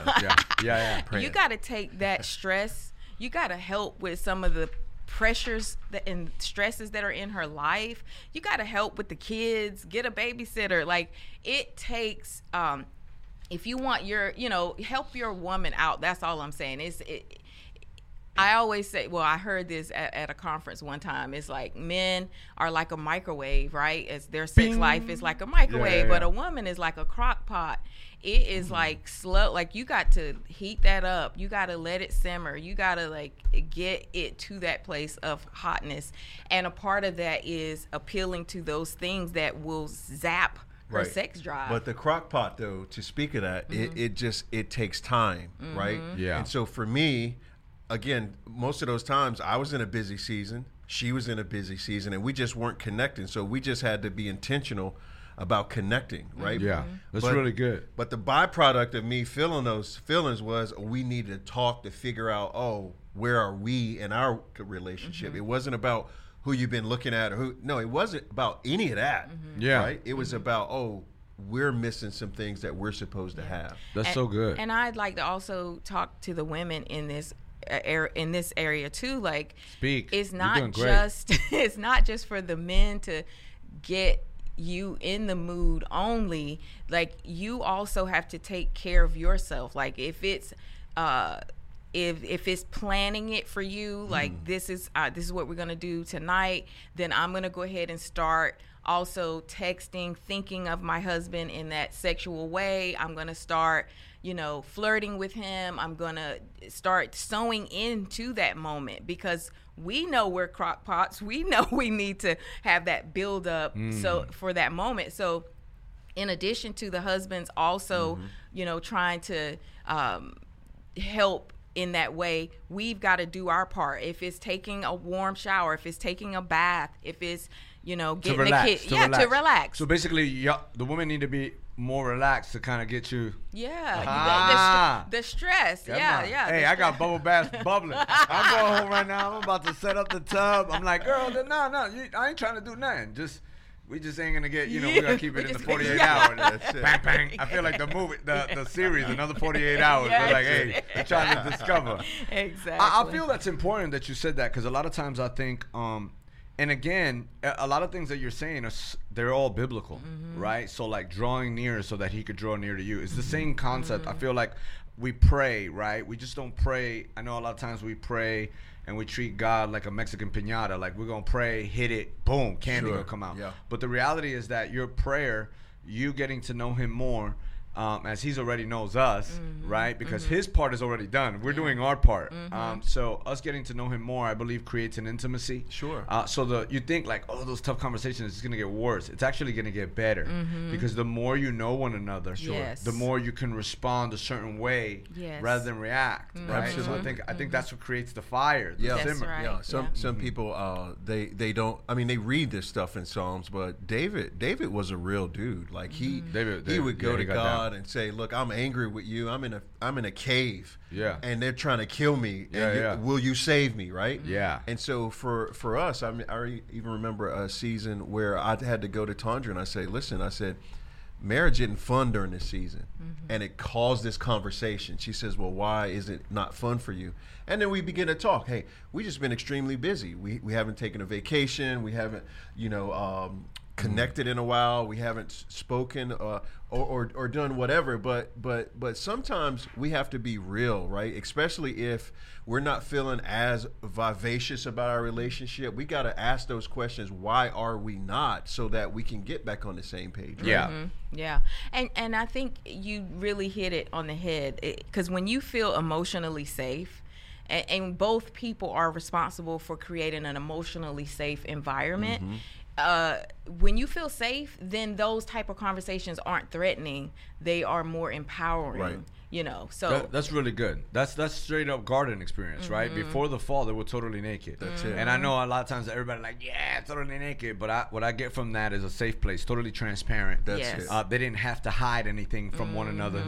Yeah. You got to take that stress. You got to help with some of the pressures and stresses that are in her life. You got to help with the kids, get a babysitter. Like it takes, if you want your, help your woman out. That's all I'm saying. I always say, well, I heard this at a conference one time. It's like men are like a microwave, right? As their sex life is like a microwave, but a woman is like a crock pot. It is like slow. Like you got to heat that up. You got to let it simmer. You got to like get it to that place of hotness. And a part of that is appealing to those things that will zap her sex drive. But the crock pot, though, to speak of that, it takes time, right? Yeah. And so for me, again, most of those times I was in a busy season, she was in a busy season, and we just weren't connecting. So we just had to be intentional about connecting, right? Yeah, that's really good. But the byproduct of me feeling those feelings was we needed to talk to figure out, where are we in our relationship? It wasn't about who you've been looking at or who. No, it wasn't about any of that. Yeah, right? It was about we're missing some things that we're supposed to have. That's so good. And I'd like to also talk to the women in this area too. Like, speak. It's not just for the men to get you in the mood only. Like, you also have to take care of yourself. Like, if it's if it's planning it for you, like this is what we're going to do tonight, then I'm going to go ahead and start also texting, thinking of my husband in that sexual way. I'm going to start, you know, flirting with him. I'm going to start sewing into that moment because we know we're crock pots. We know we need to have that build up so for that moment. So in addition to the husbands also, you know, trying to help in that way, we've got to do our part. If it's taking a warm shower, if it's taking a bath, if it's, you know, getting to relax. So basically, the women need to be more relaxed to kind of get you. Yeah. The stress. Yeah. Hey, I got bubble baths bubbling. I'm going home right now. I'm about to set up the tub. I'm like, girl, no, I ain't trying to do nothing. We just ain't gonna get, you know, we gotta keep it in the 48 hours. That shit. Bang, bang. I feel like the movie, the series, another 48 hours. We're like, hey, we're trying to discover. Exactly. I feel that's important that you said that because a lot of times I think, and again, a lot of things that you're saying, they're all biblical, right? So like drawing near so that he could draw near to you. It's the same concept. I feel like we pray, right? We just don't pray. I know a lot of times we pray and we treat God like a Mexican piñata, like we're going to pray, hit it, boom, candy will come out. Yeah. But the reality is that your prayer, you getting to know him more, as he's already knows us, right? Because his part is already done. We're doing our part. So us getting to know him more, I believe, creates an intimacy. Sure. You think like, oh, those tough conversations, it's going to get worse. It's actually going to get better because the more you know one another, the more you can respond a certain way rather than react, right? So I think that's what creates the fire, the simmer. Right. Yeah. Some people, they don't, I mean, they read this stuff in Psalms, but David was a real dude. Like he would go to God and say, look, I'm angry with you. I'm in a cave. Yeah. And they're trying to kill me. Yeah, and will you save me, right? Yeah. And so for us, I mean, I even remember a season where I had to go to Tondra and I say, listen, I said, marriage isn't fun during this season. And it caused this conversation. She says, well, why is it not fun for you? And then we begin to talk. Hey, we just been extremely busy. We haven't taken a vacation. We haven't, you know, connected in a while. We haven't spoken or done whatever, but sometimes we have to be real, right? Especially if we're not feeling as vivacious about our relationship, we got to ask those questions. Why are we not? So that we can get back on the same page. Right? Yeah. Yeah. And I think you really hit it on the head, because when you feel emotionally safe, and both people are responsible for creating an emotionally safe environment, when you feel safe, then those type of conversations aren't threatening. They are more empowering, right? You know, so that's really good. That's straight up garden experience, right? Before the fall, they were totally naked. That's it. And I know a lot of times everybody like, yeah, totally naked. But what I get from that is a safe place, totally transparent. That's it. They didn't have to hide anything from one another,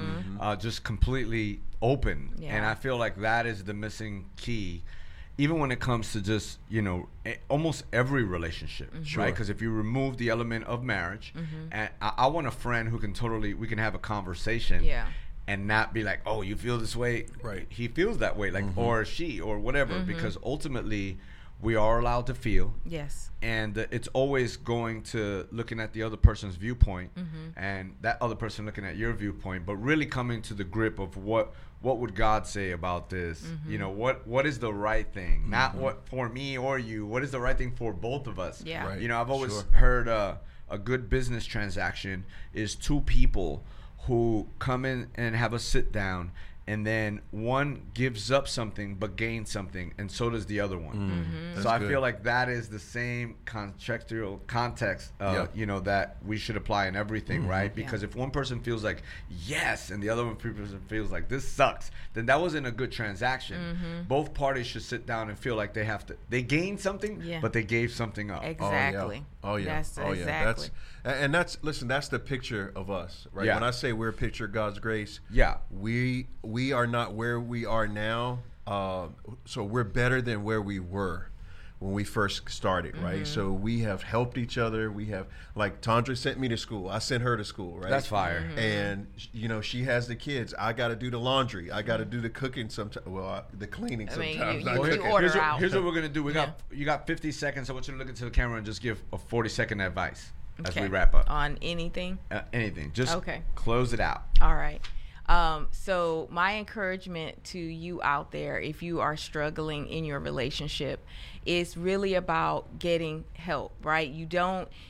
just completely open. Yeah. And I feel like that is the missing key. Even when it comes to just, you know, almost every relationship, right? Because if you remove the element of marriage, and I want a friend who can we can have a conversation and not be like, oh, you feel this way? Right. He feels that way, like, or she, or whatever, because ultimately we are allowed to feel. Yes. And it's always going to looking at the other person's viewpoint and that other person looking at your viewpoint, but really coming to the grip of what would God say about this? You know, what is the right thing? Not what for me or you. What is the right thing for both of us? Yeah. Right. You know, I've always heard a good business transaction is two people who come in and have a sit down, and then one gives up something but gains something, and so does the other one. So I feel like that is the same contextual context, you know, that we should apply in everything, right? Because if one person feels like, yes, and the other one feels like, this sucks, then that wasn't a good transaction. Both parties should sit down and feel like they gained something, but they gave something up. Exactly. Oh yeah. That's, and that's the picture of us, right? Yeah. When I say we're a picture of God's grace, we are not where we are now, so we're better than where we were when we first started, right? So we have helped each other. We have, like, Tondra sent me to school. I sent her to school, right? That's fire. And, you know, she has the kids. I got to do the laundry. I got to do the cooking sometimes. Well, the cleaning sometimes. I mean, you order out. Here's what we're going to do. You got 50 seconds. I want you to look into the camera and just give a 40-second advice as we wrap up. On anything? Anything. Just close it out. All right. So my encouragement to you out there, if you are struggling in your relationship, is really about getting help, right?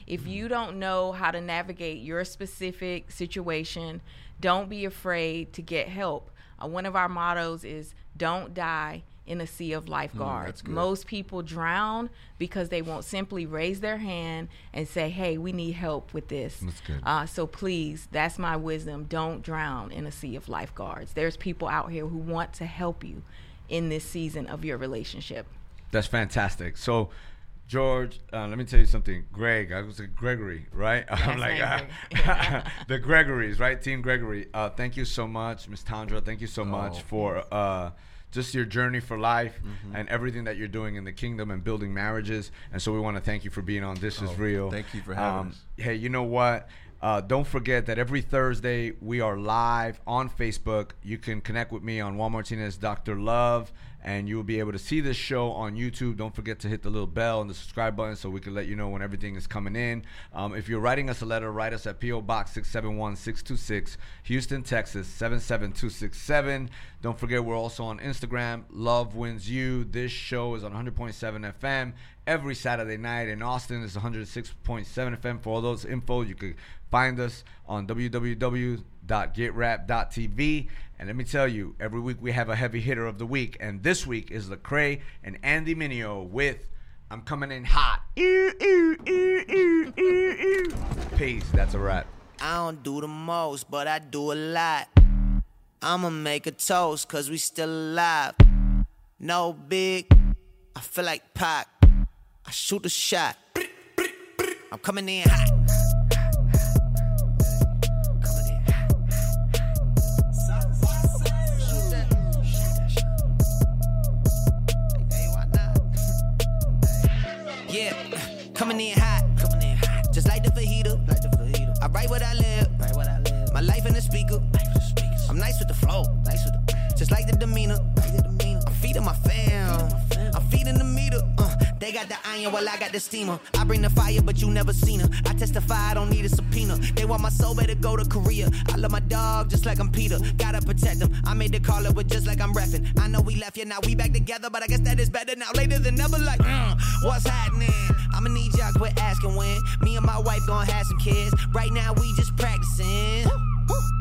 If you don't know how to navigate your specific situation, don't be afraid to get help. One of our mottos is don't die in a sea of lifeguards. Most people drown because they won't simply raise their hand and say, hey, we need help with this. That's good. So please, that's my wisdom. Don't drown in a sea of lifeguards. There's people out here who want to help you in this season of your relationship. That's fantastic. So, George, let me tell you something. Greg, I was Gregory, right? I'm like, the Gregorys, right? Team Gregory. Thank you so much, Ms. Tondra. Thank you so much for just your journey for life and everything that you're doing in the kingdom and building marriages. And so we want to thank you for being on This Is Real. Thank you for having us. Hey, you know what? Don't forget that every Thursday we are live on Facebook. You can connect with me on Juan Martinez, Dr. Love, and you'll be able to see this show on YouTube. Don't forget to hit the little bell and the subscribe button so we can let you know when everything is coming in. If you're writing us a letter, write us at P.O. Box 671-626, Houston, Texas, 77267. Don't forget we're also on Instagram, Love Wins You. This show is on 100.7 FM every Saturday night. In Austin, it's 106.7 FM. For all those info, you can find us on www.getwrapped.tv. And let me tell you, every week we have a heavy hitter of the week. And this week is LeCrae and Andy Mineo with I'm Coming In Hot. Ew, ew, ew, ew, ew, ew. Peace. That's a wrap. I don't do the most, but I do a lot. I'ma make a toast, cause we still alive. No big. I feel like Pac. I shoot a shot. I'm coming in hot. Coming in hot, coming in hot. Just like the fajita, like the fajita. I write what I live, write what I live. My life in the speaker, life in the speakers. I'm nice with the flow, nice with the. Just like the demeanor, like the demeanor. I'm feeding my fam, I'm feeding the meter. They got the iron, well I got the steamer. I bring the fire, but you never seen her. I testify, I don't need a subpoena. They want my soul, better go to Korea. I love my dog, just like I'm Peter. Gotta protect them. I made the call, it was just like I'm repping. I know we left, yeah, now we back together, but I guess that is better now, later than never. Like, what's happening? I'ma need y'all quit asking when. Me and my wife gonna have some kids. Right now we just practicing.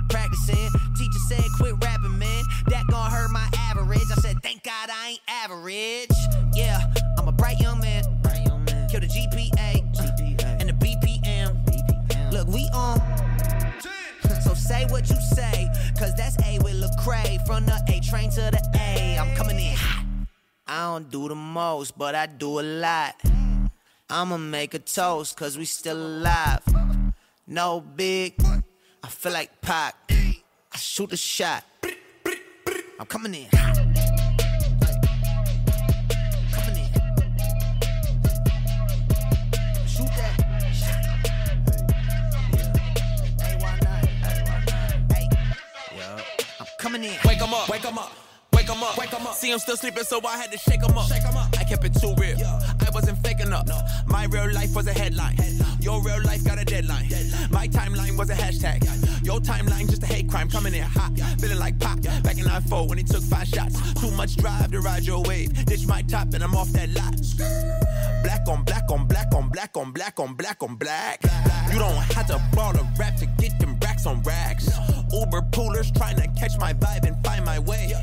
Practicing. Teacher said quit rapping, man. That gon' hurt my average. I said thank God I ain't average. Yeah, I'm a bright young man. Bright young man. Kill the GPA, GPA. And the BPM. BPM. Look, we on. So say what you say, cause that's A with LeCrae. From the A train to the A, I'm coming in hot. I don't do the most, but I do a lot. I'ma make a toast, cause we still alive. No big. I feel like Pac. I shoot a shot. I'm coming in. Coming in. Shoot that shot. Hey, why not? Hey, I'm coming in. Wake 'em up. Wake 'em up. Wake 'em up. Wake 'em up. See, I'm still sleeping, so I had to shake 'em up. Shake 'em up. I kept it too real. I wasn't faking up. No. My real life was a headline. Your real life got a deadline. My timeline was a hashtag. Your timeline just a hate crime. Coming in hot, feeling like Pac. Back in '94 when he took 5 shots. Too much drive to ride your wave. Ditch my top and I'm off that lot. Black on black on black on black on black on black on black. You don't have to ball a rap to get them racks on racks. Uber poolers trying to catch my vibe and find my way.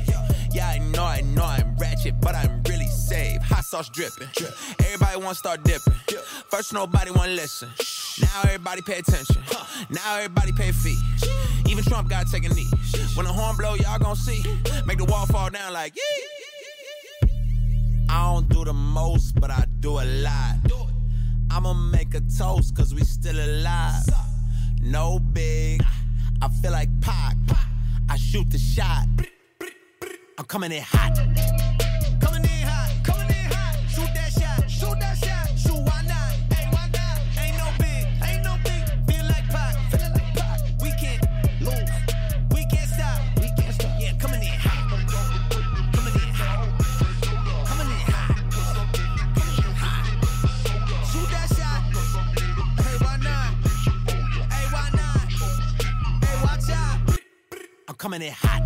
Yeah, I know I'm ratchet, but I'm really safe. Hot sauce dripping. Everybody wanna start dipping. First nobody wanna listen. Now everybody pay attention. Now everybody pay a fee. Even Trump gotta take a knee. When the horn blow, y'all gon' see. Make the wall fall down like yee. I don't do the most, but I do a lot. I'ma make a toast, cause we still alive. No big. I feel like Pac. I shoot the shot. I'm coming in hot. Coming in hot. Coming in hot. Shoot that shot. Shoot that shot. Shoot, why not? Hey, why not? Ain't no big. Ain't no big. Feel like Pac. Feel like Pac. We can't lose. We can't stop. We can't stop. Yeah, coming in hot. Coming in hot. Coming in hot. Coming in hot. Shoot that shot. Hey, why not? Hey, why not? Hey, watch out. I'm coming. many hot